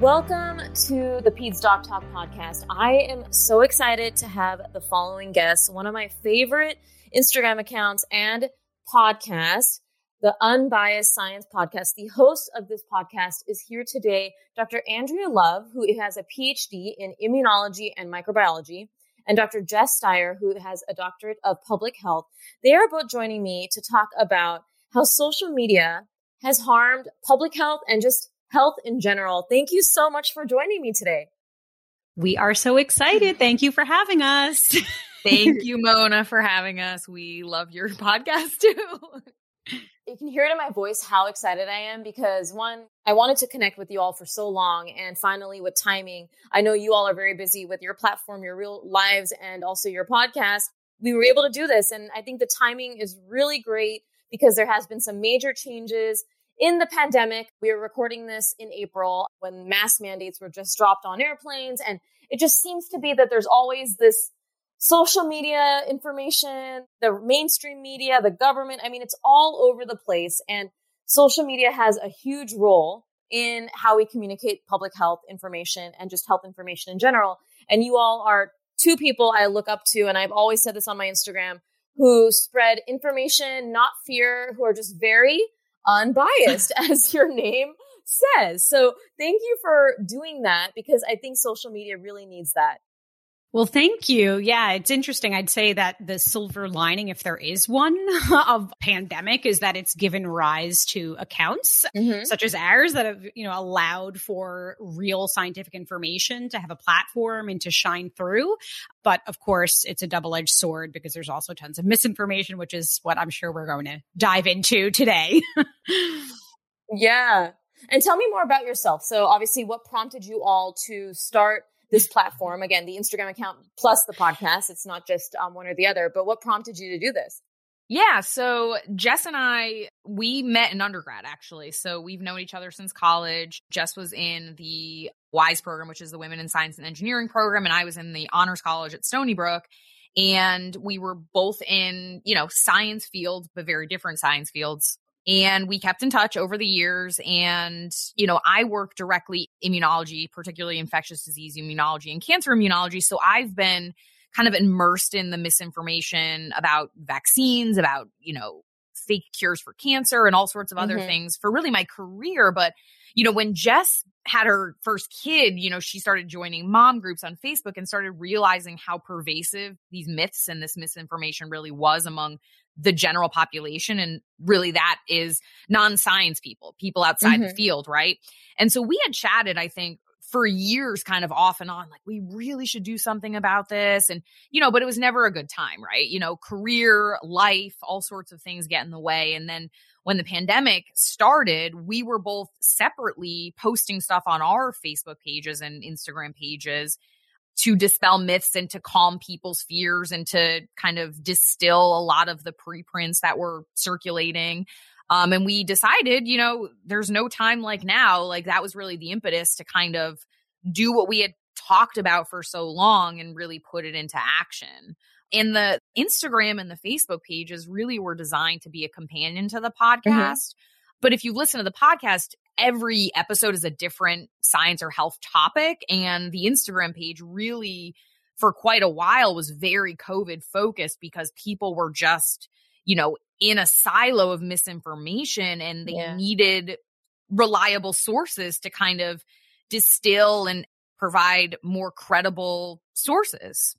Welcome to the Peds Doc Talk podcast. I am so excited to have the following guest, one of my favorite Instagram accounts and podcast, the Unbiased Science Podcast. The host of this podcast is here today, Dr. Andrea Love, who has a PhD in immunology and microbiology, and Dr. Jess Steier, who has a doctorate of public health. They are both joining me to talk about how social media has harmed public health and just health in general. Thank you so much for joining me today. We are so excited. Thank you for having us. Thank you, Mona, for having us. We love your podcast too. You can hear it in my voice how excited I am because one, I wanted to connect with you all for so long. And finally with timing, I know you all are very busy with your platform, your real lives, and also your podcast. We were able to do this. And I think the timing is really great because there has been some major changes in the pandemic. We were recording this in April when mask mandates were just dropped on airplanes. And it just seems to be that there's always this social media information, the mainstream media, the government. I mean, it's all over the place. And social media has a huge role in how we communicate public health information and just health information in general. And you all are two people I look up to. And I've always said this on my Instagram, who spread information, not fear, who are just very unbiased, as your name says. So thank you for doing that because I think social media really needs that. Well, thank you. Yeah, it's interesting. I'd say that the silver lining, if there is one, of pandemic is that it's given rise to accounts such as ours that have, you know, allowed for real scientific information to have a platform and to shine through. But of course, it's a double-edged sword because there's also tons of misinformation, which is what I'm sure we're going to dive into today. Yeah. And tell me more about yourself. So obviously, what prompted you all to start this platform, again, the Instagram account plus the podcast? It's not just one or the other, but what prompted you to do this? Yeah. So Jess and I, we met in undergrad, actually. So we've known each other since college. Jess was in the WISE program, which is the Women in Science and Engineering program. And I was in the Honors College at Stony Brook. And we were both in, you know, science fields, but very different science fields. And we kept in touch over the years. And, you know, I work directly immunology, particularly infectious disease immunology and cancer immunology. So I've been kind of immersed in the misinformation about vaccines, about, you know, fake cures for cancer and all sorts of other things for really my career. But, you know, when Jess had her first kid, you know, she started joining mom groups on Facebook and started realizing how pervasive these myths and this misinformation really was among the general population. And really that is non-science people outside the field, right? And so we had chatted, I think, for years kind of off and on, like we really should do something about this. And, you know, but it was never a good time, right? You know, career, life, all sorts of things get in the way. And then when the pandemic started, we were both separately posting stuff on our Facebook pages and Instagram pages to dispel myths and to calm people's fears and to kind of distill a lot of the preprints that were circulating. And we decided, you know, there's no time like now. Like that was really the impetus to kind of do what we had talked about for so long and really put it into action. And the Instagram and the Facebook pages really were designed to be a companion to the podcast. But if you listen to the podcast, every episode is a different science or health topic. And the Instagram page really for quite a while was very COVID focused because people were just, you know, in a silo of misinformation and they needed reliable sources to kind of distill and provide more credible sources.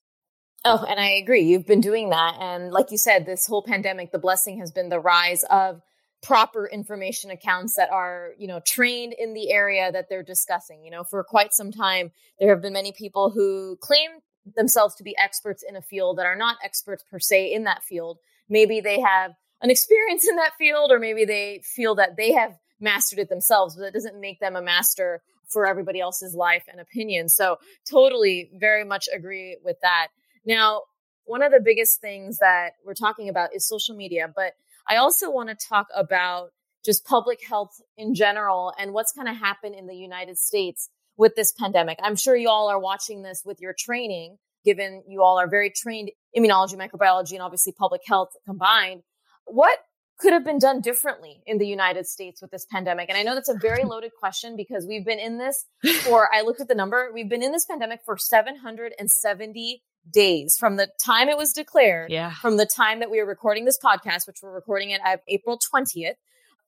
Oh, and I agree. You've been doing that. And like you said, this whole pandemic, the blessing has been the rise of proper information accounts that are, you know, trained in the area that they're discussing. You know, for quite some time, there have been many people who claim themselves to be experts in a field that are not experts per se in that field. Maybe they have an experience in that field, or maybe they feel that they have mastered it themselves, but that doesn't make them a master for everybody else's life and opinion. So totally, very much agree with that. Now, one of the biggest things that we're talking about is social media, but I also want to talk about just public health in general and what's going to happen in the United States with this pandemic. I'm sure you all are watching this with your training, given you all are very trained immunology, microbiology, and obviously public health combined. What could have been done differently in the United States with this pandemic? And I know that's a very loaded question because we've been in this for, I looked at the number, we've been in this pandemic for 770 days from the time it was declared, from the time that we were recording this podcast, which we're recording it at April 20th,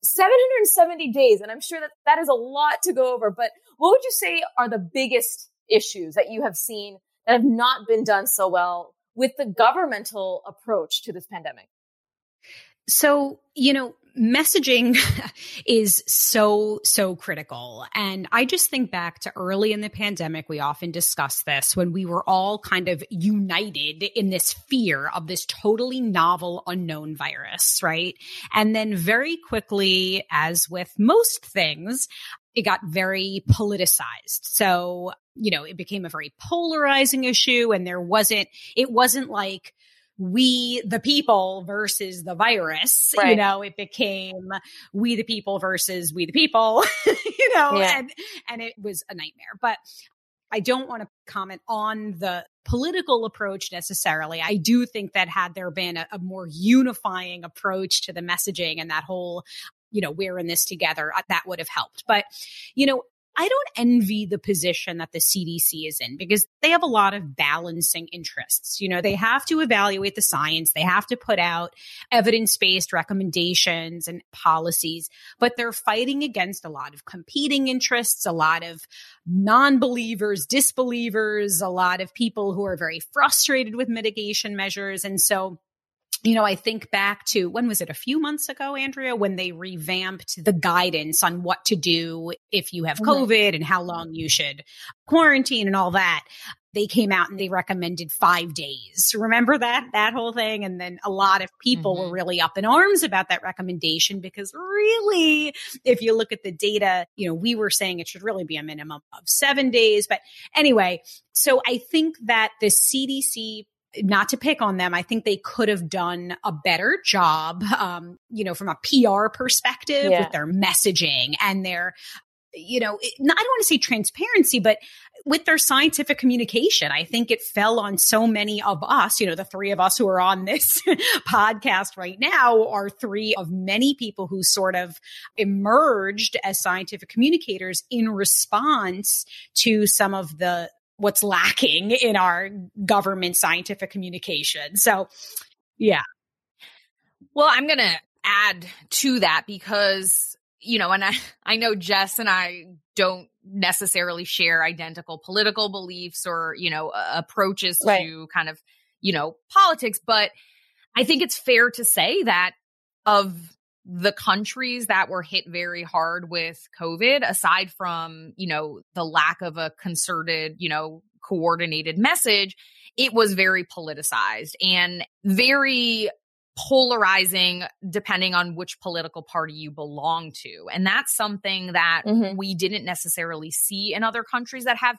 770 days. And I'm sure that that is a lot to go over, but what would you say are the biggest issues that you have seen that have not been done so well with the governmental approach to this pandemic? So, you know, messaging is so critical. And I just think back to early in the pandemic, we often discuss this when we were all kind of united in this fear of this totally novel, unknown virus, right? And then very quickly, as with most things, it got very politicized. So, you know, it became a very polarizing issue and it wasn't like, we the people versus the virus, right. You know, it became we the people versus we the people, you know, and it was a nightmare. But I don't want to comment on the political approach necessarily. I do think that had there been a more unifying approach to the messaging and that whole, you know, we're in this together, that would have helped. But, you know, I don't envy the position that the CDC is in because they have a lot of balancing interests. You know, they have to evaluate the science. They have to put out evidence-based recommendations and policies, but they're fighting against a lot of competing interests, a lot of non-believers, disbelievers, a lot of people who are very frustrated with mitigation measures. And so, you know, I think back to, when was it, a few months ago, Andrea, when they revamped the guidance on what to do if you have COVID and how long you should quarantine and all that. They came out and they recommended 5 days. Remember that whole thing? And then a lot of people were really up in arms about that recommendation because really, if you look at the data, you know, we were saying it should really be a minimum of 7 days. But anyway, so I think that the CDC, not to pick on them, I think they could have done a better job, you know, from a PR perspective with their messaging and their, you know, I don't want to say transparency, but with their scientific communication. I think it fell on so many of us, you know, the three of us who are on this podcast right now are three of many people who sort of emerged as scientific communicators in response to some of the what's lacking in our government scientific communication. So, yeah. Well, I'm going to add to that because, you know, and I know Jess and I don't necessarily share identical political beliefs or, you know, approaches to kind of, you know, politics, but I think it's fair to say that of the countries that were hit very hard with COVID, aside from, you know, the lack of a concerted, you know, coordinated message, it was very politicized and very polarizing depending on which political party you belong to. And that's something that we didn't necessarily see in other countries that have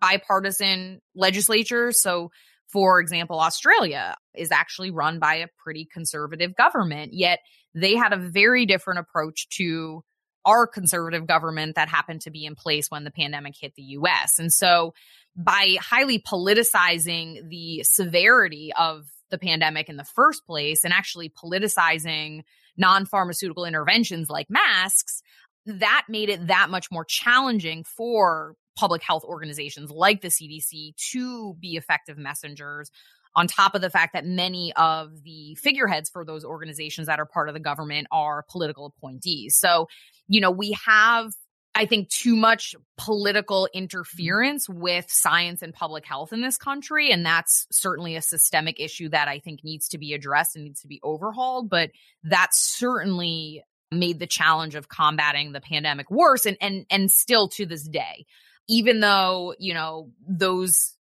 bipartisan legislatures. So, for example, Australia is actually run by a pretty conservative government, yet they had a very different approach to our conservative government that happened to be in place when the pandemic hit the US. And so by highly politicizing the severity of the pandemic in the first place and actually politicizing non-pharmaceutical interventions like masks, that made it that much more challenging for public health organizations like the CDC to be effective messengers, on top of the fact that many of the figureheads for those organizations that are part of the government are political appointees. So, you know, we have, I think, too much political interference with science and public health in this country. And that's certainly a systemic issue that I think needs to be addressed and needs to be overhauled. But that certainly made the challenge of combating the pandemic worse, and still to this day, even though, you know, those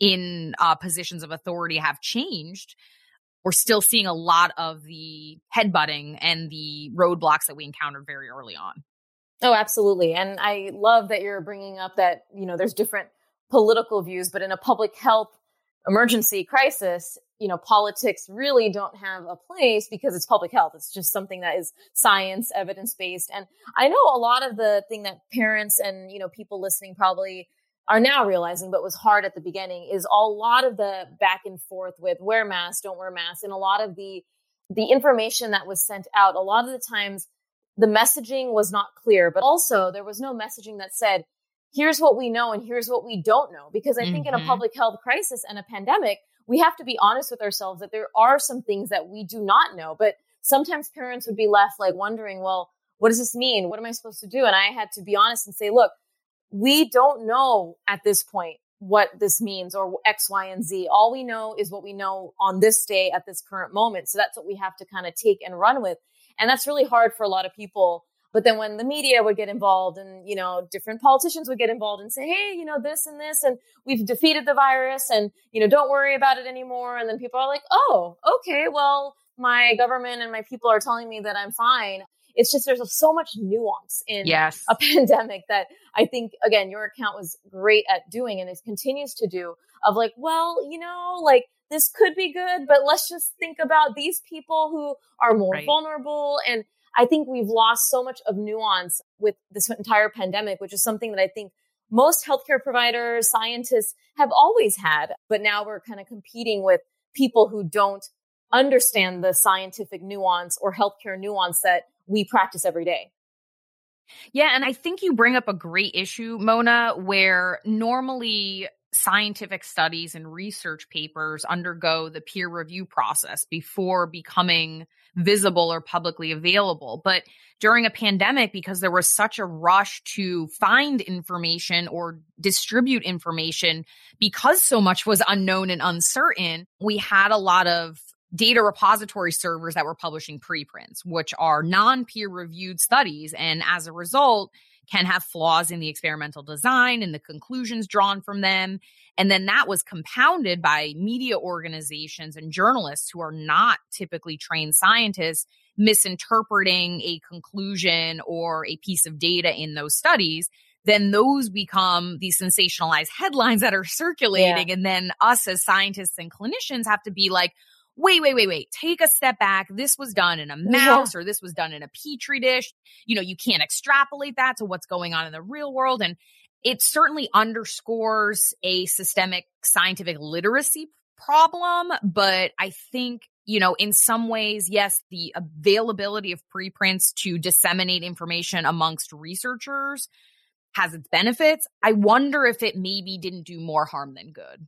in positions of authority have changed, we're still seeing a lot of the headbutting and the roadblocks that we encountered very early on. Oh, absolutely. And I love that you're bringing up that, you know, there's different political views, but in a public health emergency crisis, you know, politics really don't have a place because it's public health. It's just something that is science, evidence-based. And I know a lot of the thing that parents and, you know, people listening probably are now realizing, but was hard at the beginning, is a lot of the back and forth with wear masks, don't wear masks. And a lot of the information that was sent out, a lot of the times the messaging was not clear, but also there was no messaging that said, here's what we know and here's what we don't know. Because I think in a public health crisis and a pandemic, we have to be honest with ourselves that there are some things that we do not know. But sometimes parents would be left like wondering, well, what does this mean? What am I supposed to do? And I had to be honest and say, look, we don't know at this point what this means or X, Y, and Z. All we know is what we know on this day at this current moment. So that's what we have to kind of take and run with. And that's really hard for a lot of people. But then when the media would get involved and, you know, different politicians would get involved and say, hey, you know, this and this, and we've defeated the virus and, you know, don't worry about it anymore. And then people are like, oh, okay, well, my government and my people are telling me that I'm fine. It's just there's so much nuance in a pandemic that I think, again, your account was great at doing and it continues to do of like, well, you know, like this could be good, but let's just think about these people who are more vulnerable. And I think we've lost so much of nuance with this entire pandemic, which is something that I think most healthcare providers, scientists have always had. But now we're kind of competing with people who don't understand the scientific nuance or healthcare nuance that we practice every day. Yeah. And I think you bring up a great issue, Mona, where normally scientific studies and research papers undergo the peer review process before becoming visible or publicly available. But during a pandemic, because there was such a rush to find information or distribute information, because so much was unknown and uncertain, we had a lot of data repository servers that were publishing preprints, which are non-peer-reviewed studies, and as a result can have flaws in the experimental design and the conclusions drawn from them. And then that was compounded by media organizations and journalists who are not typically trained scientists misinterpreting a conclusion or a piece of data in those studies. Then those become these sensationalized headlines that are circulating. Yeah. And then us as scientists and clinicians have to be like, wait, take a step back. This was done in a mouse or this was done in a petri dish. You know, you can't extrapolate that to what's going on in the real world. And it certainly underscores a systemic scientific literacy problem. But I think, you know, in some ways, yes, the availability of preprints to disseminate information amongst researchers has its benefits. I wonder if it maybe didn't do more harm than good.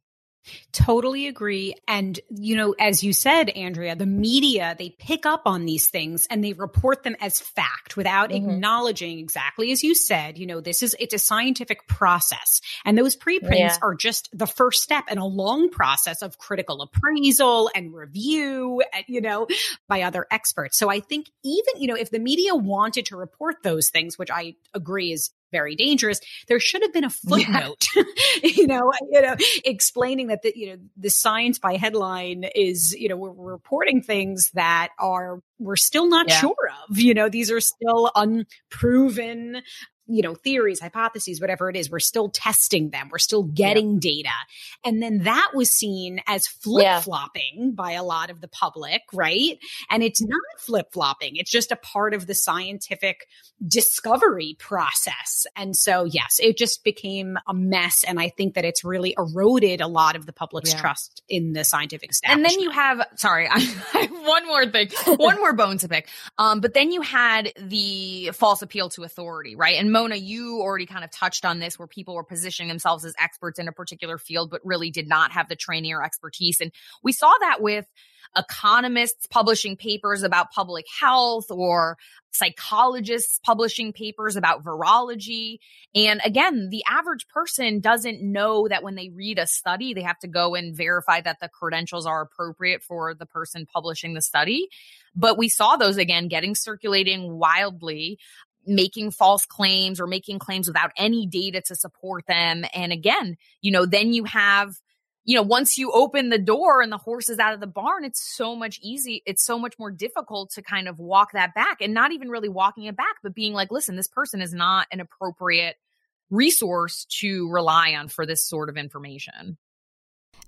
Totally agree. And, you know, as you said, Andrea, the media, they pick up on these things and they report them as fact without acknowledging exactly as you said, you know, it's a scientific process. And those preprints are just the first step in a long process of critical appraisal and review, you know, by other experts. So I think even, you know, if the media wanted to report those things, which I agree is very dangerous, there should have been a footnote, you know, explaining that the science by headline is, you know, we're reporting things that we're still not sure of, you know, these are still unproven, you know, theories, hypotheses, whatever it is, we're still testing them. We're still getting data. And then that was seen as flip-flopping by a lot of the public, right? And it's not flip-flopping. It's just a part of the scientific discovery process. And so, yes, it just became a mess. And I think that it's really eroded a lot of the public's trust in the scientific establishment. And then you have, sorry, I have one more thing, one more bone to pick. But then you had the false appeal to authority, right? And Mona, you already kind of touched on this, where people were positioning themselves as experts in a particular field, but really did not have the training or expertise. And we saw that with economists publishing papers about public health, or psychologists publishing papers about virology. And again, the average person doesn't know that when they read a study, they have to go and verify that the credentials are appropriate for the person publishing the study. But we saw those again circulating wildly, making false claims or making claims without any data to support them. And again, then you have, once you open the door and the horse is out of the barn, it's so much easy. It's so much more difficult to kind of walk that back, and not even really walking it back, but being like, listen, this person is not an appropriate resource to rely on for this sort of information.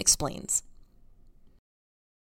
Explains.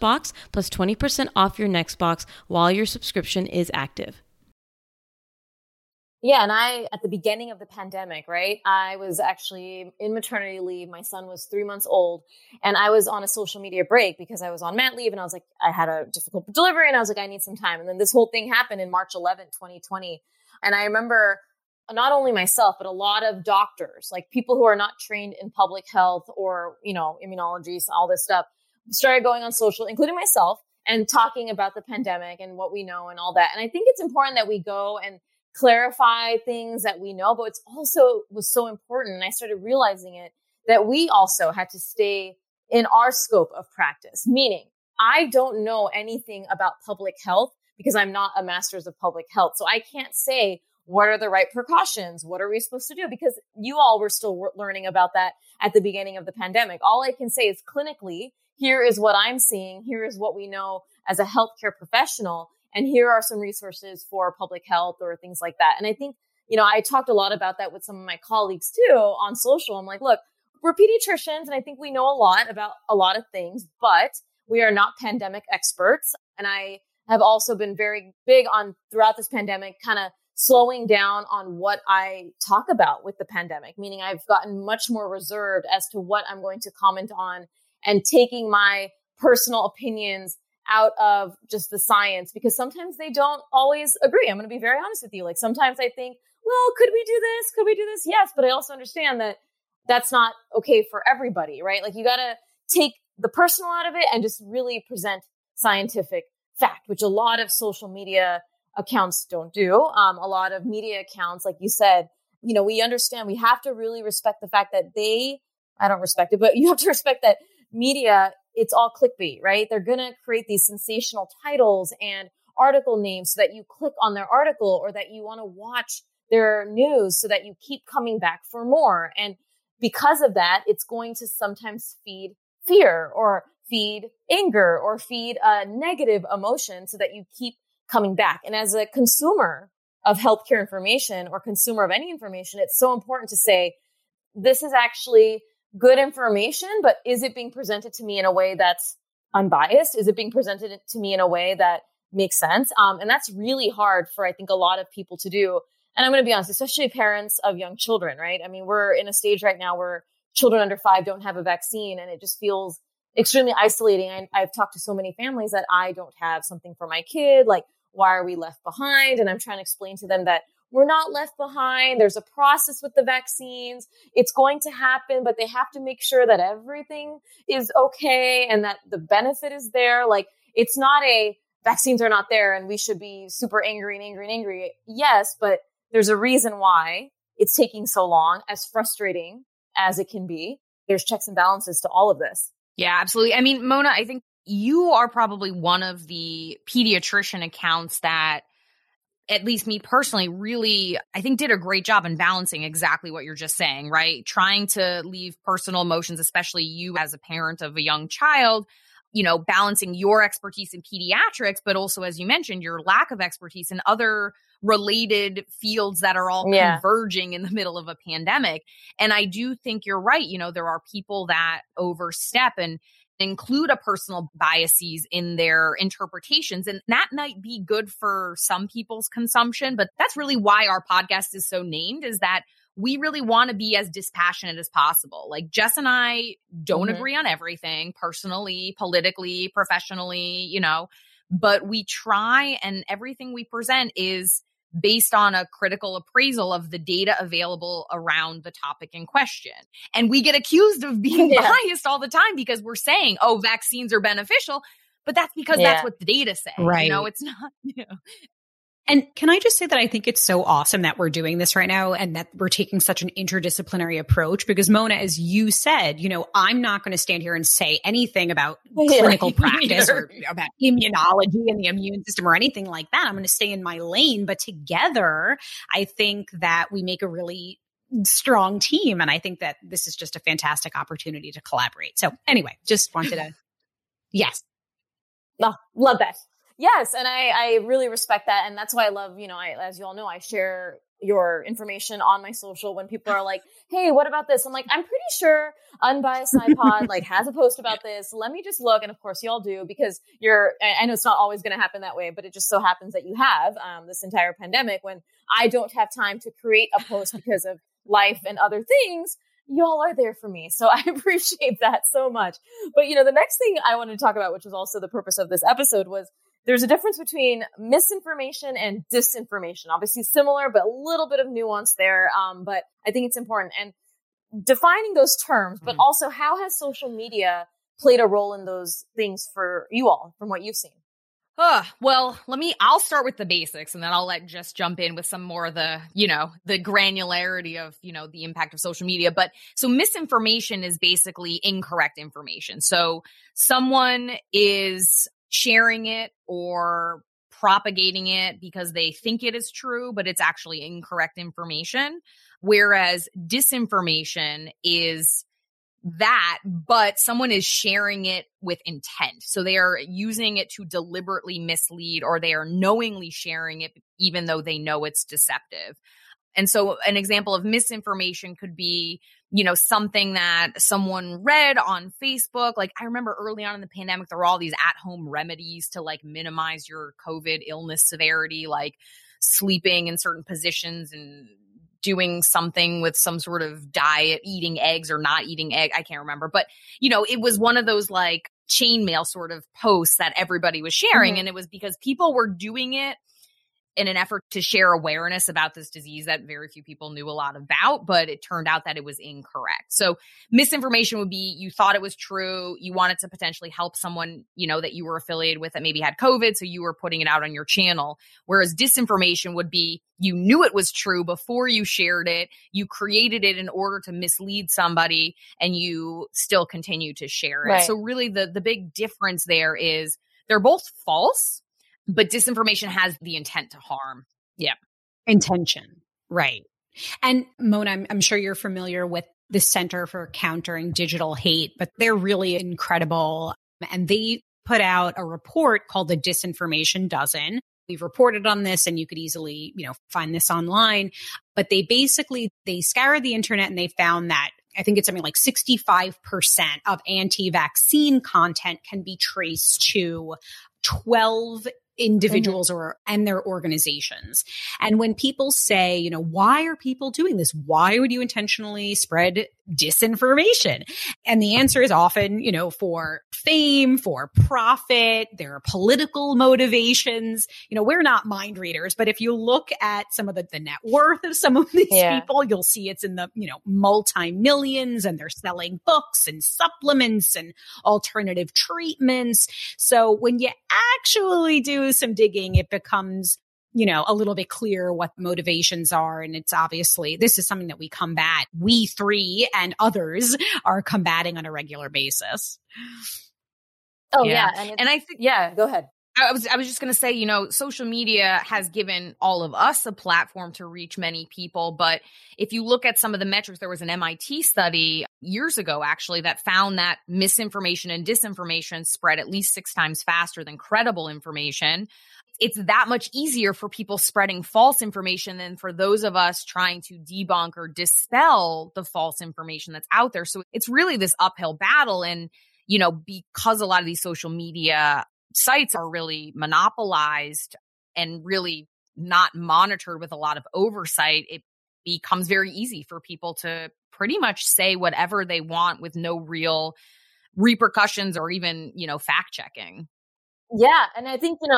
box plus 20% off your next box while your subscription is active. Yeah. And I, at the beginning of the pandemic, right, I was actually in maternity leave. My son was 3 months old and I was on a social media break because I was on mat leave and I was like, I had a difficult delivery and I was like, I need some time. And then this whole thing happened in March 11, 2020. And I remember not only myself, but a lot of doctors, like people who are not trained in public health or, immunology, all this stuff, started going on social, including myself, and talking about the pandemic and what we know and all that. And I think it's important that we go and clarify things that we know, but it's also was so important. And I started realizing it that we also had to stay in our scope of practice, meaning I don't know anything about public health because I'm not a master's of public health. So I can't say, what are the right precautions? What are we supposed to do? Because you all were still learning about that at the beginning of the pandemic. All I can say is clinically, here is what I'm seeing. Here is what we know as a healthcare professional. And here are some resources for public health or things like that. And I think, I talked a lot about that with some of my colleagues too on social. I'm like, look, we're pediatricians and I think we know a lot about a lot of things, but we are not pandemic experts. And I have also been very big on throughout this pandemic, kind of slowing down on what I talk about with the pandemic, meaning I've gotten much more reserved as to what I'm going to comment on and taking my personal opinions out of just the science, because sometimes they don't always agree. I'm going to be very honest with you. Like sometimes I think, well, could we do this? Could we do this? Yes. But I also understand that that's not okay for everybody, right? Like you got to take the personal out of it and just really present scientific fact, which a lot of social media accounts don't do. A lot of media accounts, like you said, we understand we have to really respect the fact that I don't respect it, but you have to respect that media, it's all clickbait, right? They're going to create these sensational titles and article names so that you click on their article or that you want to watch their news so that you keep coming back for more. And because of that, it's going to sometimes feed fear or feed anger or feed a negative emotion so that you keep coming back. And as a consumer of healthcare information or consumer of any information, it's so important to say, this is actually good information, but is it being presented to me in a way that's unbiased? Is it being presented to me in a way that makes sense? And that's really hard for, I think, a lot of people to do. And I'm going to be honest, especially parents of young children, right? I mean, we're in a stage right now where children under 5 don't have a vaccine, and it just feels extremely isolating. I've talked to so many families that I don't have something for my kid. Like, why are we left behind? And I'm trying to explain to them that we're not left behind. There's a process with the vaccines. It's going to happen, but they have to make sure that everything is okay and that the benefit is there. Like, it's not a vaccines are not there and we should be super angry. Yes, but there's a reason why it's taking so long, as frustrating as it can be. There's checks and balances to all of this. Yeah, absolutely. I mean, Mona, I think you are probably one of the pediatrician accounts that, at least me personally, really, I think did a great job in balancing exactly what you're just saying, right? Trying to leave personal emotions, especially you as a parent of a young child, you know, balancing your expertise in pediatrics, but also, as you mentioned, your lack of expertise in other related fields that are all converging in the middle of a pandemic. And I do think you're right. You know, there are people that overstep and include a personal biases in their interpretations. And that might be good for some people's consumption, but that's really why our podcast is so named, is that we really want to be as dispassionate as possible. Like, Jess and I don't agree on everything personally, politically, professionally, you know, but we try, and everything we present is based on a critical appraisal of the data available around the topic in question. And we get accused of being biased all the time because we're saying, oh, vaccines are beneficial, but that's because that's what the data say. Right. You know, it's not, you know. And can I just say that I think it's so awesome that we're doing this right now and that we're taking such an interdisciplinary approach, because Mona, as you said, you know, I'm not going to stand here and say anything about clinical practice or about immunology and the immune system or anything like that. I'm going to stay in my lane. But together, I think that we make a really strong team. And I think that this is just a fantastic opportunity to collaborate. So anyway, just wanted to, Oh, love that. Yes. And I really respect that. And that's why I love, you know, as you all know, I share your information on my social when people are like, hey, what about this? I'm like, I'm pretty sure Unbiased Sci-Pod like has a post about this. Let me just look. And of course you all do, because I know it's not always going to happen that way, but it just so happens that you have this entire pandemic when I don't have time to create a post because of life and other things. Y'all are there for me. So I appreciate that so much. But, you know, the next thing I wanted to talk about, which was also the purpose of this episode, was there's a difference between misinformation and disinformation. Obviously similar, but a little bit of nuance there. But I think it's important. And defining those terms, but also how has social media played a role in those things for you all from what you've seen? Well, I'll start with the basics, and then I'll let Jess jump in with some more of the, you know, the granularity of, you know, the impact of social media. But so misinformation is basically incorrect information. So someone is sharing it or propagating it because they think it is true, but it's actually incorrect information. Whereas disinformation is that, but someone is sharing it with intent. So they are using it to deliberately mislead, or they are knowingly sharing it, even though they know it's deceptive. And so an example of misinformation could be, you know, something that someone read on Facebook. Like, I remember early on in the pandemic, there were all these at-home remedies to like minimize your COVID illness severity, like sleeping in certain positions and doing something with some sort of diet, eating eggs or not eating egg. I can't remember. But, you know, it was one of those like chainmail sort of posts that everybody was sharing. And it was because people were doing it in an effort to share awareness about this disease that very few people knew a lot about, but it turned out that it was incorrect. So misinformation would be, you thought it was true, you wanted to potentially help someone, you know, that you were affiliated with that maybe had COVID, so you were putting it out on your channel. Whereas disinformation would be, you knew it was true before you shared it, you created it in order to mislead somebody, and you still continue to share it. Right. So really the big difference there is they're both false, but disinformation has the intent to harm. Yeah. Intention. Right. And Mona, I'm sure you're familiar with the Center for Countering Digital Hate, but they're really incredible. And they put out a report called the Disinformation Dozen. We've reported on this and you could easily, find this online, but they scoured the internet and they found that I think it's something like 65% of anti-vaccine content can be traced to 12 individuals and their organizations. And when people say, why are people doing this? Why would you intentionally spread disinformation? And the answer is often, for fame, for profit, there are political motivations. We're not mind readers, but if you look at some of the net worth of some of these people, you'll see it's in the, multi-millions, and they're selling books and supplements and alternative treatments. So when you actually do some digging, it becomes, a little bit clearer what motivations are. And it's obviously, this is something that we combat. We three and others are combating on a regular basis. Oh yeah. And I think, go ahead. I was just going to say, social media has given all of us a platform to reach many people. But if you look at some of the metrics, there was an MIT study years ago, actually, that found that misinformation and disinformation spread at least 6 times faster than credible information. It's that much easier for people spreading false information than for those of us trying to debunk or dispel the false information that's out there. So it's really this uphill battle. And, because a lot of these social media sites are really monopolized and really not monitored with a lot of oversight, it becomes very easy for people to pretty much say whatever they want with no real repercussions or even, fact checking. Yeah. And I think, one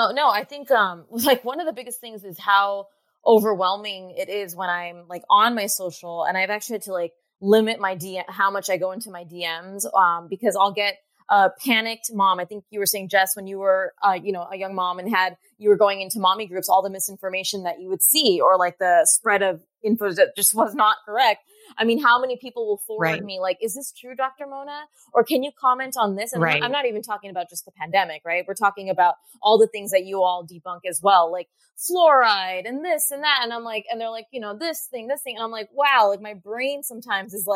of the biggest things is how overwhelming it is when I'm on my social, and I've actually had to limit my DM, how much I go into my DMs, because I'll get a panicked mom. I think you were saying, Jess, when you were, a young mom and you were going into mommy groups, all the misinformation that you would see, or the spread of info that just was not correct. I mean, how many people will forward me is this true, Dr. Mona? Or can you comment on this? And I'm not even talking about just the pandemic, right? We're talking about all the things that you all debunk as well, like fluoride and this and that. And I'm and they're this thing. And I'm wow, my brain sometimes is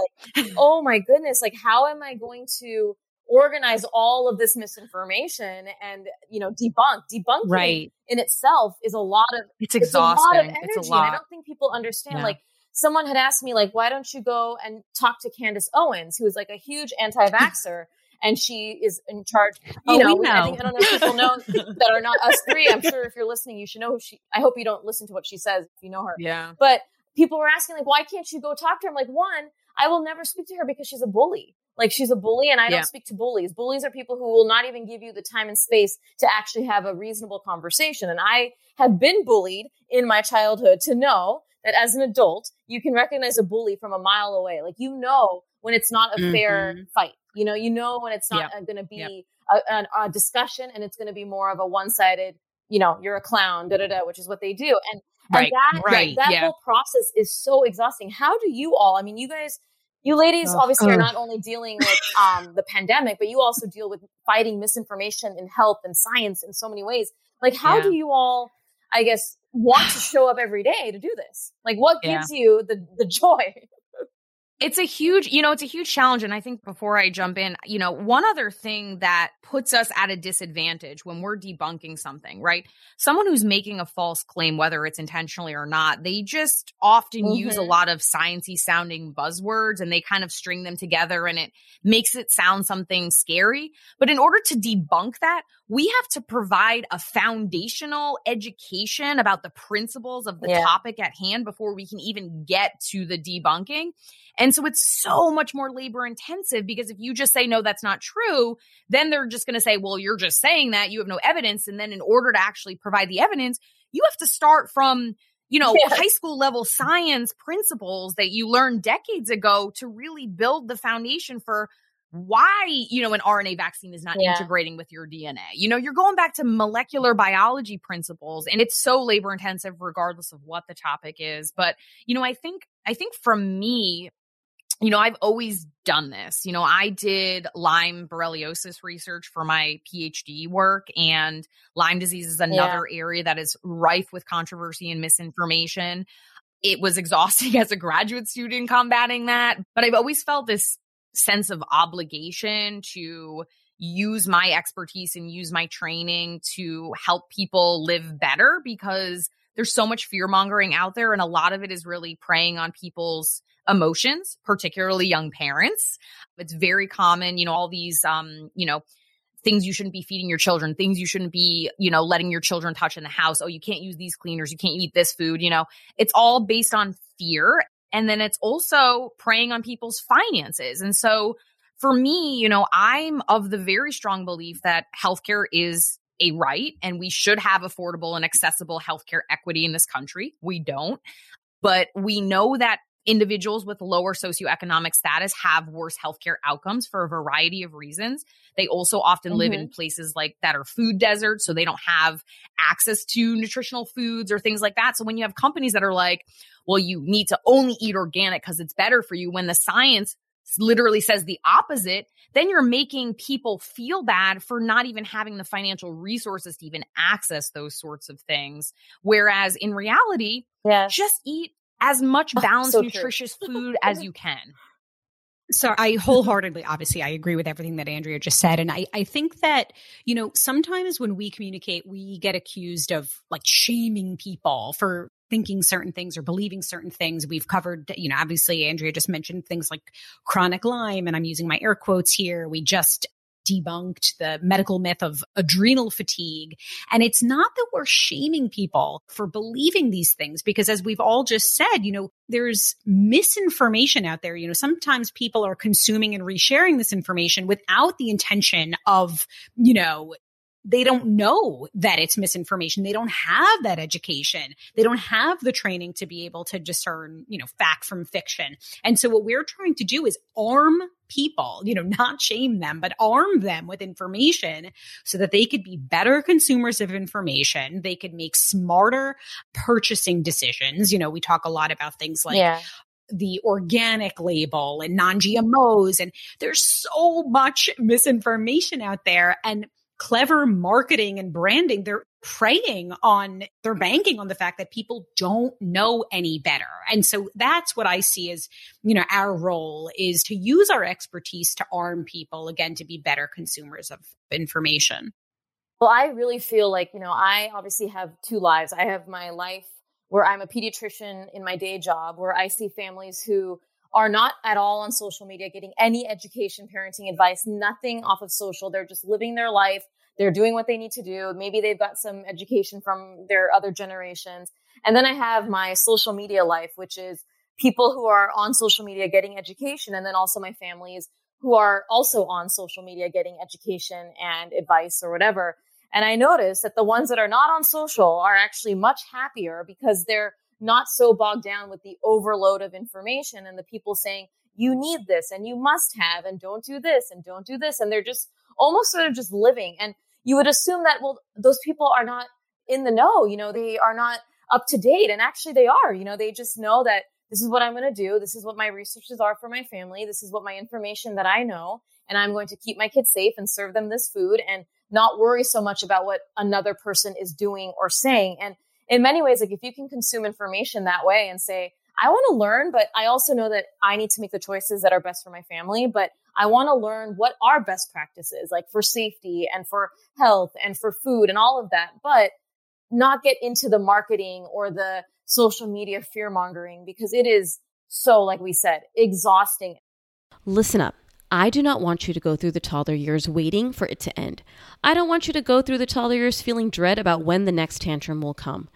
oh my goodness, how am I going to organize all of this misinformation and, debunking in itself is a lot of, it's exhausting. It's a lot of energy. And I don't think people understand, someone had asked me, why don't you go and talk to Candace Owens, who is a huge anti-vaxxer, and she is in charge. I don't know if people know that are not us three. I'm sure if you're listening, you should know who she, I hope you don't listen to what she says if you know her. Yeah. But people were asking, why can't you go talk to her? I'm one, I will never speak to her because she's a bully. She's a bully, and I don't speak to bullies. Bullies are people who will not even give you the time and space to actually have a reasonable conversation. And I have been bullied in my childhood to know that as an adult, you can recognize a bully from a mile away. When it's not a fair fight, when it's not going to be a discussion, and it's going to be more of a one-sided, you're a clown, da, da, da, which is what they do. And that whole process is so exhausting. How do you all, you guys, you ladies obviously are not only dealing with the pandemic, but you also deal with fighting misinformation in health and science in so many ways. How do you all, I guess, want to show up every day to do this? What gives you the joy? It's a huge, it's a huge challenge. And I think before I jump in, one other thing that puts us at a disadvantage when we're debunking something, right? Someone who's making a false claim, whether it's intentionally or not, they just often use a lot of sciencey sounding buzzwords, and they kind of string them together, and it makes it sound something scary. But in order to debunk that, we have to provide a foundational education about the principles of the topic at hand before we can even get to the debunking. And so it's so much more labor intensive, because if you just say, no, that's not true, then they're just going to say, well, you're just saying that, you have no evidence. And then in order to actually provide the evidence, you have to start from, high school level science principles that you learned decades ago to really build the foundation for why, an RNA vaccine is not integrating with your DNA. You're going back to molecular biology principles, and it's so labor intensive regardless of what the topic is. But, I think from me, I've always done this. I did Lyme borreliosis research for my PhD work, and Lyme disease is another area that is rife with controversy and misinformation. It was exhausting as a graduate student combating that. But I've always felt this sense of obligation to use my expertise and use my training to help people live better, because there's so much fear mongering out there. And a lot of it is really preying on people's emotions, particularly young parents. It's very common, all these, things you shouldn't be feeding your children, things you shouldn't be, letting your children touch in the house. Oh, you can't use these cleaners. You can't eat this food. It's all based on fear. And then it's also preying on people's finances. And so for me, I'm of the very strong belief that healthcare is a right, and we should have affordable and accessible healthcare equity in this country. We don't, but we know that individuals with lower socioeconomic status have worse healthcare outcomes for a variety of reasons. They also often live in places that are food deserts, so they don't have access to nutritional foods or things like that. So when you have companies that are like, well, you need to only eat organic because it's better for you, when the science literally says the opposite, then you're making people feel bad for not even having the financial resources to even access those sorts of things. Whereas in reality, just eat as much balanced, nutritious food as you can. So I wholeheartedly, obviously, I agree with everything that Andrea just said. And I think that, sometimes when we communicate, we get accused of shaming people for thinking certain things or believing certain things. We've covered, obviously, Andrea just mentioned things like chronic Lyme, and I'm using my air quotes here. We just debunked the medical myth of adrenal fatigue. And it's not that we're shaming people for believing these things, because as we've all just said, there's misinformation out there. Sometimes people are consuming and resharing this information without the intention of, they don't know that it's misinformation. They don't have that education. They don't have the training to be able to discern, fact from fiction. And so what we're trying to do is arm people, not shame them, but arm them with information so that they could be better consumers of information. They could make smarter purchasing decisions. We talk a lot about things like the organic label and non-GMOs, and there's so much misinformation out there. And clever marketing and branding, they're banking on the fact that people don't know any better. And so that's what I see as, our role is to use our expertise to arm people, again, to be better consumers of information. Well, I really feel I obviously have two lives. I have my life where I'm a pediatrician in my day job, where I see families who are not at all on social media, getting any education, parenting advice, nothing off of social. They're just living their life. They're doing what they need to do. Maybe they've got some education from their other generations. And then I have my social media life, which is people who are on social media getting education. And then also my families who are also on social media getting education and advice or whatever. And I notice that the ones that are not on social are actually much happier, because they're not so bogged down with the overload of information and the people saying, you need this and you must have, and don't do this and don't do this. And they're just almost sort of just living. And you would assume that, well, those people are not in the know, they are not up to date. And actually they are, they just know that this is what I'm going to do. This is what my resources are for my family. This is what my information that I know. And I'm going to keep my kids safe and serve them this food and not worry so much about what another person is doing or saying. And in many ways, if you can consume information that way and say, I want to learn, but I also know that I need to make the choices that are best for my family, but I want to learn what are best practices, for safety and for health and for food and all of that, but not get into the marketing or the social media fear mongering, because it is so, like we said, exhausting. Listen up. I do not want you to go through the toddler years waiting for it to end. I don't want you to go through the toddler years feeling dread about when the next tantrum will come.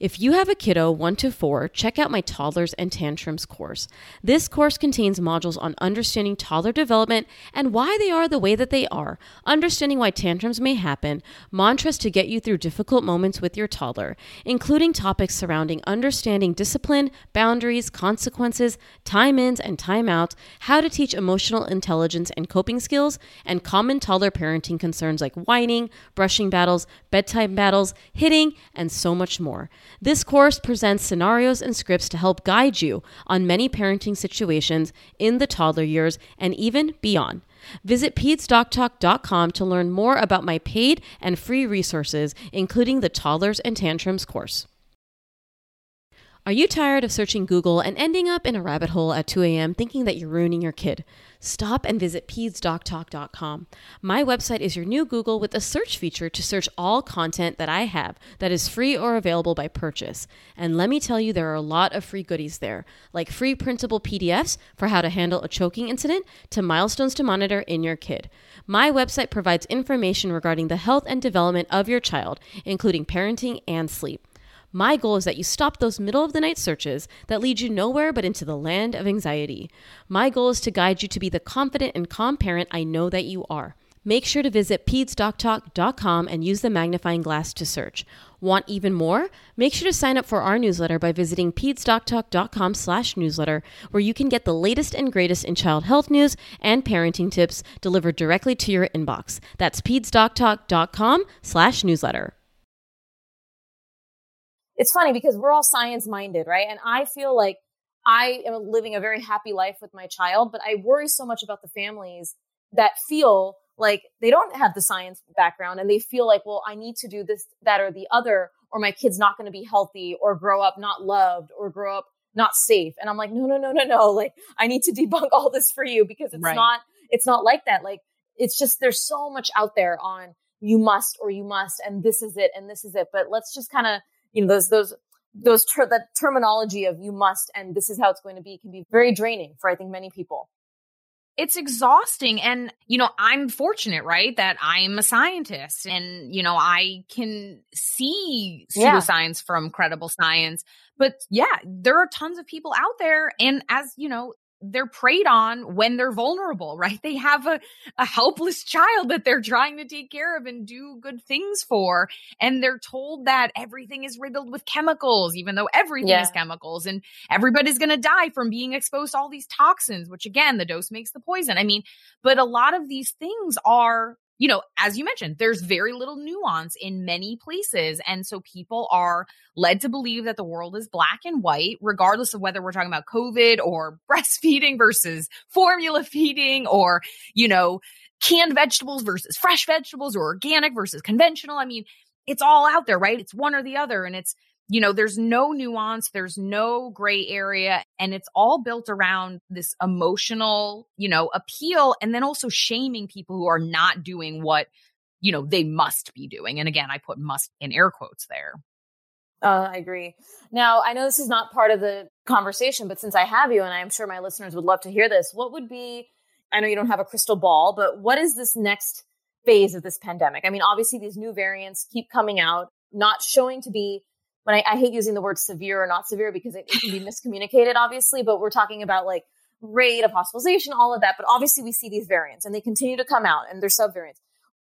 If you have a kiddo 1 to 4, check out my Toddlers and Tantrums course. This course contains modules on understanding toddler development and why they are the way that they are, understanding why tantrums may happen, mantras to get you through difficult moments with your toddler, including topics surrounding understanding discipline, boundaries, consequences, time-ins and time-outs, how to teach emotional intelligence and coping skills, and common toddler parenting concerns like whining, brushing battles, bedtime battles, hitting, and so much more. This course presents scenarios and scripts to help guide you on many parenting situations in the toddler years and even beyond. Visit PedsDocTalk.com to learn more about my paid and free resources, including the Toddlers and Tantrums course. Are you tired of searching Google and ending up in a rabbit hole at 2 a.m. thinking that you're ruining your kid? Stop and visit PedsDocTalk.com. My website is your new Google with a search feature to search all content that I have that is free or available by purchase. And let me tell you, there are a lot of free goodies there, like free printable PDFs for how to handle a choking incident to milestones to monitor in your kid. My website provides information regarding the health and development of your child, including parenting and sleep. My goal is that you stop those middle-of-the-night searches that lead you nowhere but into the land of anxiety. My goal is to guide you to be the confident and calm parent I know that you are. Make sure to visit PedsDocTalk.com and use the magnifying glass to search. Want even more? Make sure to sign up for our newsletter by visiting PedsDocTalk.com/newsletter, where you can get the latest and greatest in child health news and parenting tips delivered directly to your inbox. That's PedsDocTalk.com/newsletter. It's funny because we're all science-minded, right? And I feel like I am living a very happy life with my child, but I worry so much about the families that feel like they don't have the science background and they feel like, well, I need to do this, that, or the other, or my kid's not going to be healthy or grow up not loved or grow up not safe. And I'm like, no. Like, I need to debunk all this for you because it's not like that. Like, it's just, there's so much out there on you must, or you must, and this is it, and this is it. But let's just kind of, you know, that terminology of you must, and this is how it's going to be, can be very draining for, I think, many people. It's exhausting. And, you know, I'm fortunate, right, that I'm a scientist and, you know, I can see pseudoscience from credible science. But yeah, there are tons of people out there. And as you know, they're preyed on when they're vulnerable, right? They have a helpless child that they're trying to take care of and do good things for. And they're told that everything is riddled with chemicals, even though everything is chemicals, and everybody's going to die from being exposed to all these toxins, which again, the dose makes the poison. I mean, but a lot of these things are, you know, as you mentioned, there's very little nuance in many places. And so people are led to believe that the world is black and white, regardless of whether we're talking about COVID or breastfeeding versus formula feeding, or, you know, canned vegetables versus fresh vegetables, or organic versus conventional. I mean, it's all out there, right? It's one or the other. And it's, you know, there's no nuance, there's no gray area, and it's all built around this emotional, you know, appeal, and then also shaming people who are not doing what, you know, they must be doing. And again, I put must in air quotes there. I agree. Now, I know this is not part of the conversation, but since I have you, and I'm sure my listeners would love to hear this, what would be, I know you don't have a crystal ball, but what is this next phase of this pandemic? I mean, obviously these new variants keep coming out, not showing to be, when I hate using the word severe or not severe because it can be miscommunicated, obviously, but we're talking about like rate of hospitalization, all of that. But obviously we see these variants and they continue to come out and they're subvariants.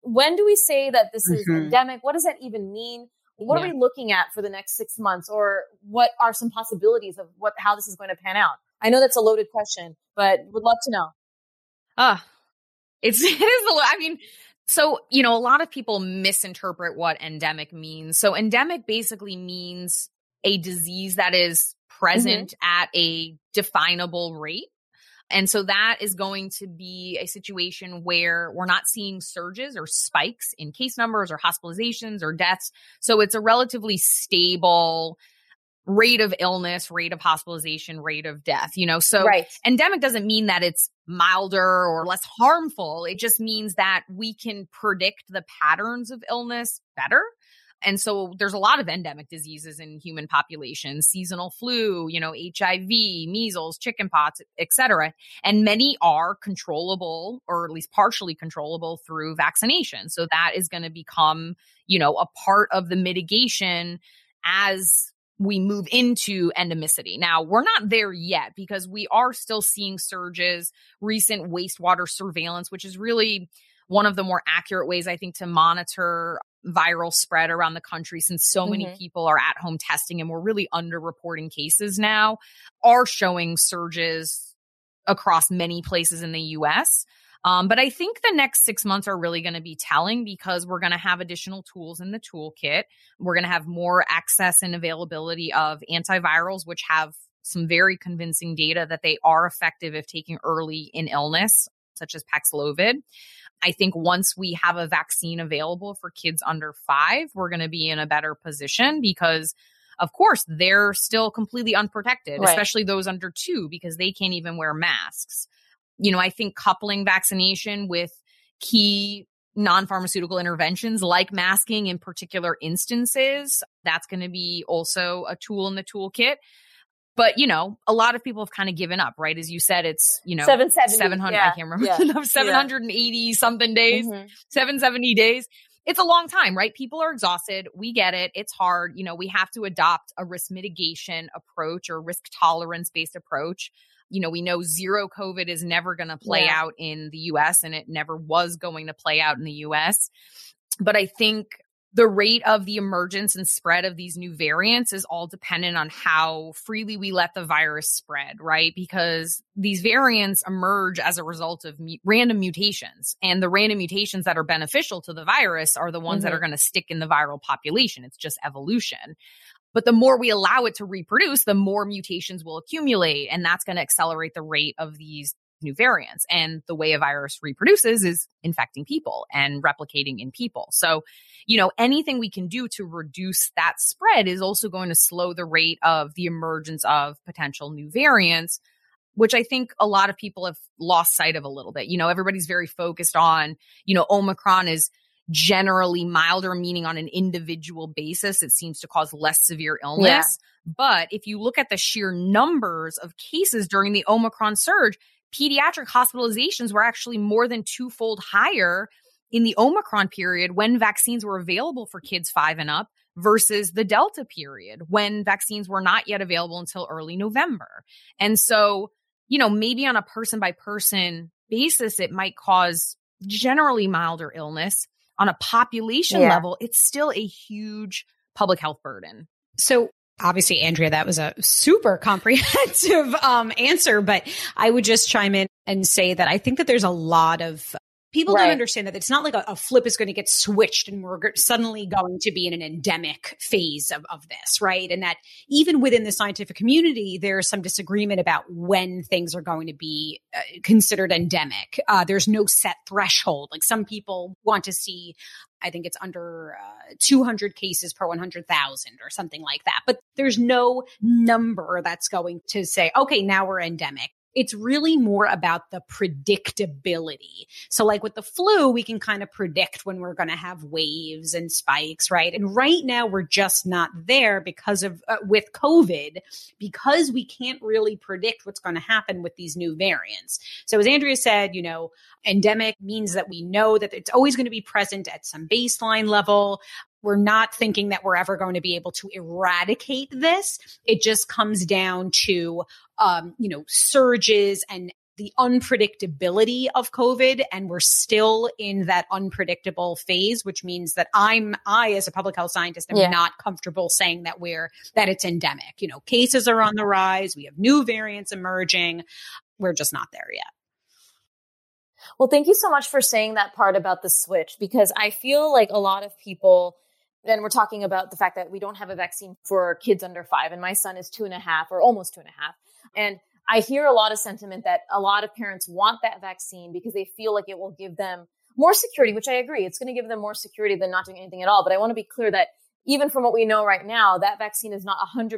When do we say that this is endemic? What does that even mean? What are we looking at for the next 6 months, or what are some possibilities of how this is going to pan out? I know that's a loaded question, but would love to know. So, you know, a lot of people misinterpret what endemic means. So endemic basically means a disease that is present at a definable rate. And so that is going to be a situation where we're not seeing surges or spikes in case numbers or hospitalizations or deaths. So it's a relatively stable rate of illness, rate of hospitalization, rate of death, you know? So endemic doesn't mean that it's milder or less harmful. It just means that we can predict the patterns of illness better. And so there's a lot of endemic diseases in human populations, seasonal flu, you know, HIV, measles, chickenpox, etc. And many are controllable, or at least partially controllable, through vaccination. So that is going to become, you know, a part of the mitigation as we move into endemicity. Now, we're not there yet because we are still seeing surges, recent wastewater surveillance, which is really one of the more accurate ways, I think, to monitor viral spread around the country, since so many people are at home testing and we're really underreporting cases now, are showing surges across many places in the U.S. But I think the next 6 months are really going to be telling, because we're going to have additional tools in the toolkit. We're going to have more access and availability of antivirals, which have some very convincing data that they are effective if taken early in illness, such as Paxlovid. I think once we have a vaccine available for kids under 5, we're going to be in a better position, because of course, they're still completely unprotected, especially those under two, because they can't even wear masks. You know, I think coupling vaccination with key non-pharmaceutical interventions like masking in particular instances, that's going to be also a tool in the toolkit. But, you know, a lot of people have kind of given up, right? As you said, it's, you know, 700, I can't remember, 780 something days, 770 days. It's a long time, right? People are exhausted. We get it. It's hard. You know, we have to adopt a risk mitigation approach or risk tolerance-based approach. You know, we know zero COVID is never going to play out in the U.S. and it never was going to play out in the U.S. But I think the rate of the emergence and spread of these new variants is all dependent on how freely we let the virus spread, right? Because these variants emerge as a result of random mutations. And the random mutations that are beneficial to the virus are the ones that are going to stick in the viral population. It's just evolution. But the more we allow it to reproduce, the more mutations will accumulate. And that's going to accelerate the rate of these new variants. And the way a virus reproduces is infecting people and replicating in people. So, you know, anything we can do to reduce that spread is also going to slow the rate of the emergence of potential new variants, which I think a lot of people have lost sight of a little bit. You know, everybody's very focused on, you know, Omicron is generally milder, meaning on an individual basis, it seems to cause less severe illness. But if you look at the sheer numbers of cases during the Omicron surge, pediatric hospitalizations were actually more than twofold higher in the Omicron period when vaccines were available for kids 5 and up versus the Delta period when vaccines were not yet available until early November. And so, you know, maybe on a person by person basis, it might cause generally milder illness. On a population level, it's still a huge public health burden. So obviously, Andrea, that was a super comprehensive answer, but I would just chime in and say that I think that there's a lot of people don't understand that it's not like a flip is going to get switched and we're suddenly going to be in an endemic phase of this, right? And that even within the scientific community, there's some disagreement about when things are going to be considered endemic. There's no set threshold. Like some people want to see, I think it's under 200 cases per 100,000 or something like that. But there's no number that's going to say, okay, now we're endemic. It's really more about the predictability. So like with the flu, we can kind of predict when we're going to have waves and spikes, right? And right now we're just not there because of with COVID, because we can't really predict what's going to happen with these new variants. So as Andrea said, you know, endemic means that we know that it's always going to be present at some baseline level. We're not thinking that we're ever going to be able to eradicate this. It just comes down to, you know, surges and the unpredictability of COVID. And we're still in that unpredictable phase, which means that I, as a public health scientist, am not comfortable saying that it's endemic. You know, cases are on the rise. We have new variants emerging. We're just not there yet. Well, thank you so much for saying that part about the switch, because I feel like a lot of people, then we're talking about the fact that we don't have a vaccine for kids under 5. And my son is 2.5 or almost 2.5. And I hear a lot of sentiment that a lot of parents want that vaccine because they feel like it will give them more security, which I agree. It's going to give them more security than not doing anything at all. But I want to be clear that even from what we know right now, that vaccine is not 100%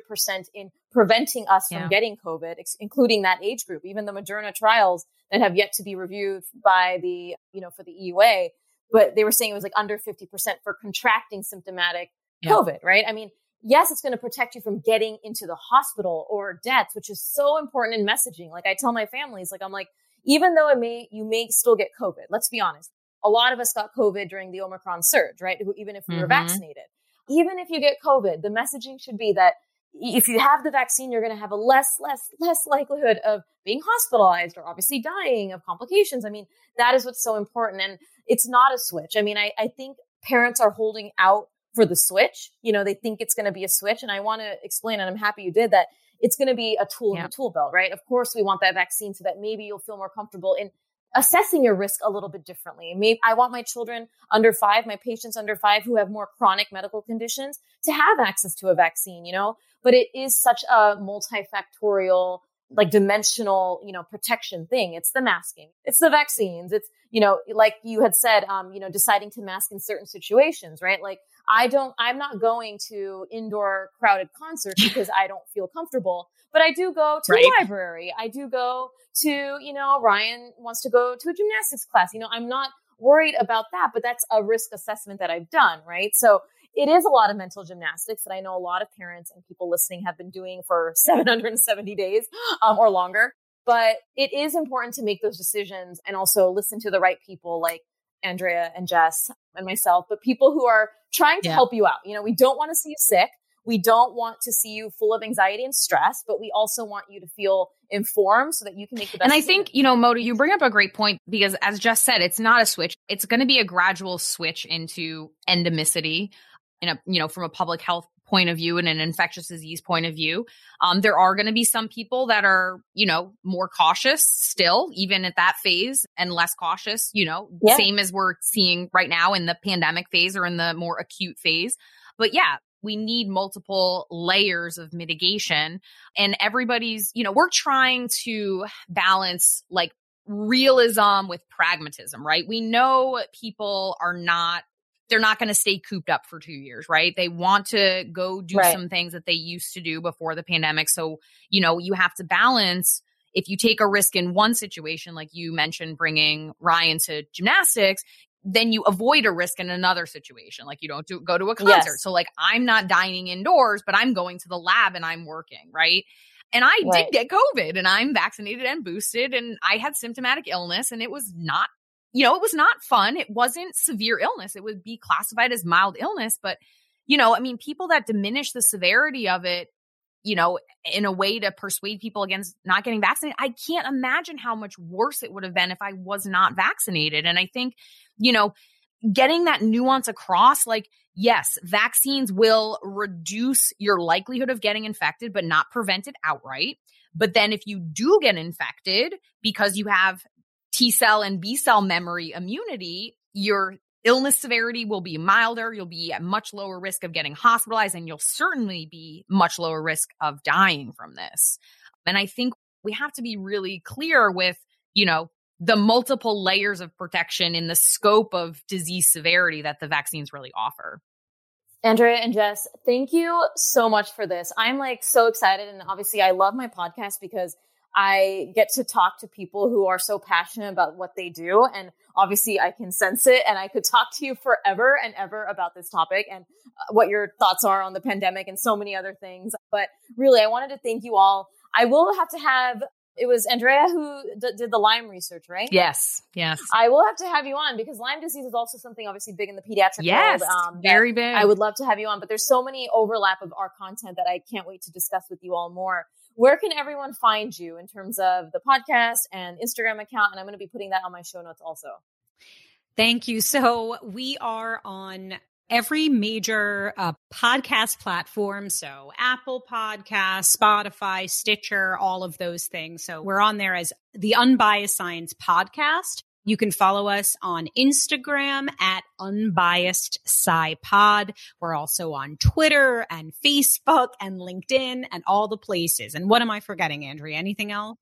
in preventing us from getting COVID, including that age group. Even the Moderna trials that have yet to be reviewed by the, you know, for the EUA, but they were saying it was like under 50% for contracting symptomatic COVID, right? I mean, yes, it's going to protect you from getting into the hospital or deaths, which is so important in messaging. Like I tell my families, like, I'm like, even though you may still get COVID, let's be honest. A lot of us got COVID during the Omicron surge, right? Even if we were vaccinated. Even if you get COVID, the messaging should be that if you have the vaccine, you're going to have a less likelihood of being hospitalized or obviously dying of complications. I mean, that is what's so important. And it's not a switch. I mean, I think parents are holding out for the switch. You know, they think it's going to be a switch. And I want to explain, and I'm happy you did that, it's going to be a tool in the tool belt, right? Of course, we want that vaccine so that maybe you'll feel more comfortable in assessing your risk a little bit differently. Maybe I want my children under 5, my patients under 5 who have more chronic medical conditions to have access to a vaccine, you know, but it is such a multifactorial, like dimensional, you know, protection thing. It's the masking, it's the vaccines. It's, you know, like you had said, you know, deciding to mask in certain situations, right? Like I'm not going to indoor crowded concerts because I don't feel comfortable, but I do go to the library. I do go to, Ryan wants to go to a gymnastics class. I'm not worried about that, but that's a risk assessment that I've done. Right. So it is a lot of mental gymnastics that I know a lot of parents and people listening have been doing for 770 days or longer. But it is important to make those decisions and also listen to the right people like Andrea and Jess and myself, but people who are trying to help you out. We don't want to see you sick. We don't want to see you full of anxiety and stress, but we also want you to feel informed so that you can make the best. And I think, Moda, you bring up a great point because as Jess said, it's not a switch. It's going to be a gradual switch into endemicity from a public health point of view and an infectious disease point of view. There are going to be some people that are, more cautious still, even at that phase and less cautious, same as we're seeing right now in the pandemic phase or in the more acute phase. But yeah, we need multiple layers of mitigation and everybody's, we're trying to balance like realism with pragmatism, right? We know people are they're not going to stay cooped up for 2 years, right? They want to go do some things that they used to do before the pandemic. So, you have to balance if you take a risk in one situation, like you mentioned, bringing Ryan to gymnastics, then you avoid a risk in another situation. Like you don't go to a concert. Yes. So like, I'm not dining indoors, but I'm going to the lab and I'm working, right? And I did get COVID and I'm vaccinated and boosted and I had symptomatic illness and it was not it was not fun. It wasn't severe illness. It would be classified as mild illness. But, people that diminish the severity of it, in a way to persuade people against not getting vaccinated, I can't imagine how much worse it would have been if I was not vaccinated. And I think, getting that nuance across, like, yes, vaccines will reduce your likelihood of getting infected, but not prevent it outright. But then if you do get infected because you have T-cell and B-cell memory immunity, your illness severity will be milder. You'll be at much lower risk of getting hospitalized, and you'll certainly be much lower risk of dying from this. And I think we have to be really clear with, the multiple layers of protection in the scope of disease severity that the vaccines really offer. Andrea and Jess, thank you so much for this. I'm so excited. And obviously I love my podcast because I get to talk to people who are so passionate about what they do. And obviously I can sense it, and I could talk to you forever and ever about this topic and what your thoughts are on the pandemic and so many other things. But really, I wanted to thank you all. I will have to have, it was Andrea who did the Lyme research, right? Yes. Yes. I will have to have you on because Lyme disease is also something obviously big in the pediatric world. Very big. I would love to have you on, but there's so many overlap of our content that I can't wait to discuss with you all more. Where can everyone find you in terms of the podcast and Instagram account? And I'm going to be putting that on my show notes also. Thank you. So we are on every major podcast platform. So Apple Podcasts, Spotify, Stitcher, all of those things. So we're on there as the Unbiased Science Podcast. You can follow us on Instagram at unbiasedscipod. We're also on Twitter and Facebook and LinkedIn and all the places. And what am I forgetting, Andrea? Anything else?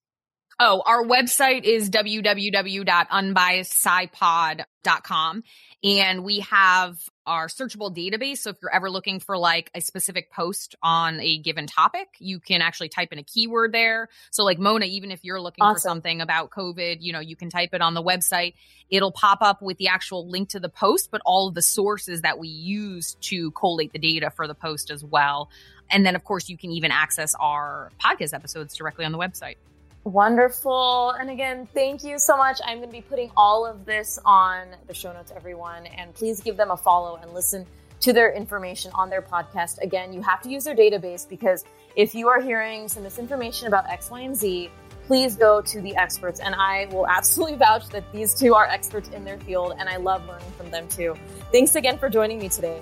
Oh, our website is www.unbiasedscipod.com. And we have our searchable database. So if you're ever looking for a specific post on a given topic, you can actually type in a keyword there. So like Mona, even if you're looking for something about COVID, you can type it on the website. It'll pop up with the actual link to the post, but all of the sources that we use to collate the data for the post as well. And then of course, you can even access our podcast episodes directly on the website. Wonderful. And again, thank you so much. I'm going to be putting all of this on the show notes, everyone. And please give them a follow and listen to their information on their podcast. Again, you have to use their database because if you are hearing some misinformation about X, Y, and Z, please go to the experts. And I will absolutely vouch that these two are experts in their field. And I love learning from them too. Thanks again for joining me today.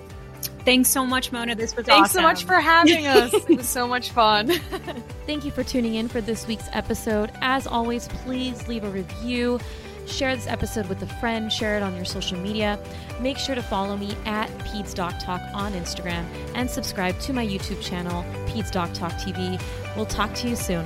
Thanks so much, Mona. This was awesome. Thanks so much for having us. It was so much fun. Thank you for tuning in for this week's episode. As always, please leave a review. Share this episode with a friend. Share it on your social media. Make sure to follow me at Peds Doc Talk on Instagram and subscribe to my YouTube channel, Peds Doc Talk TV. We'll talk to you soon.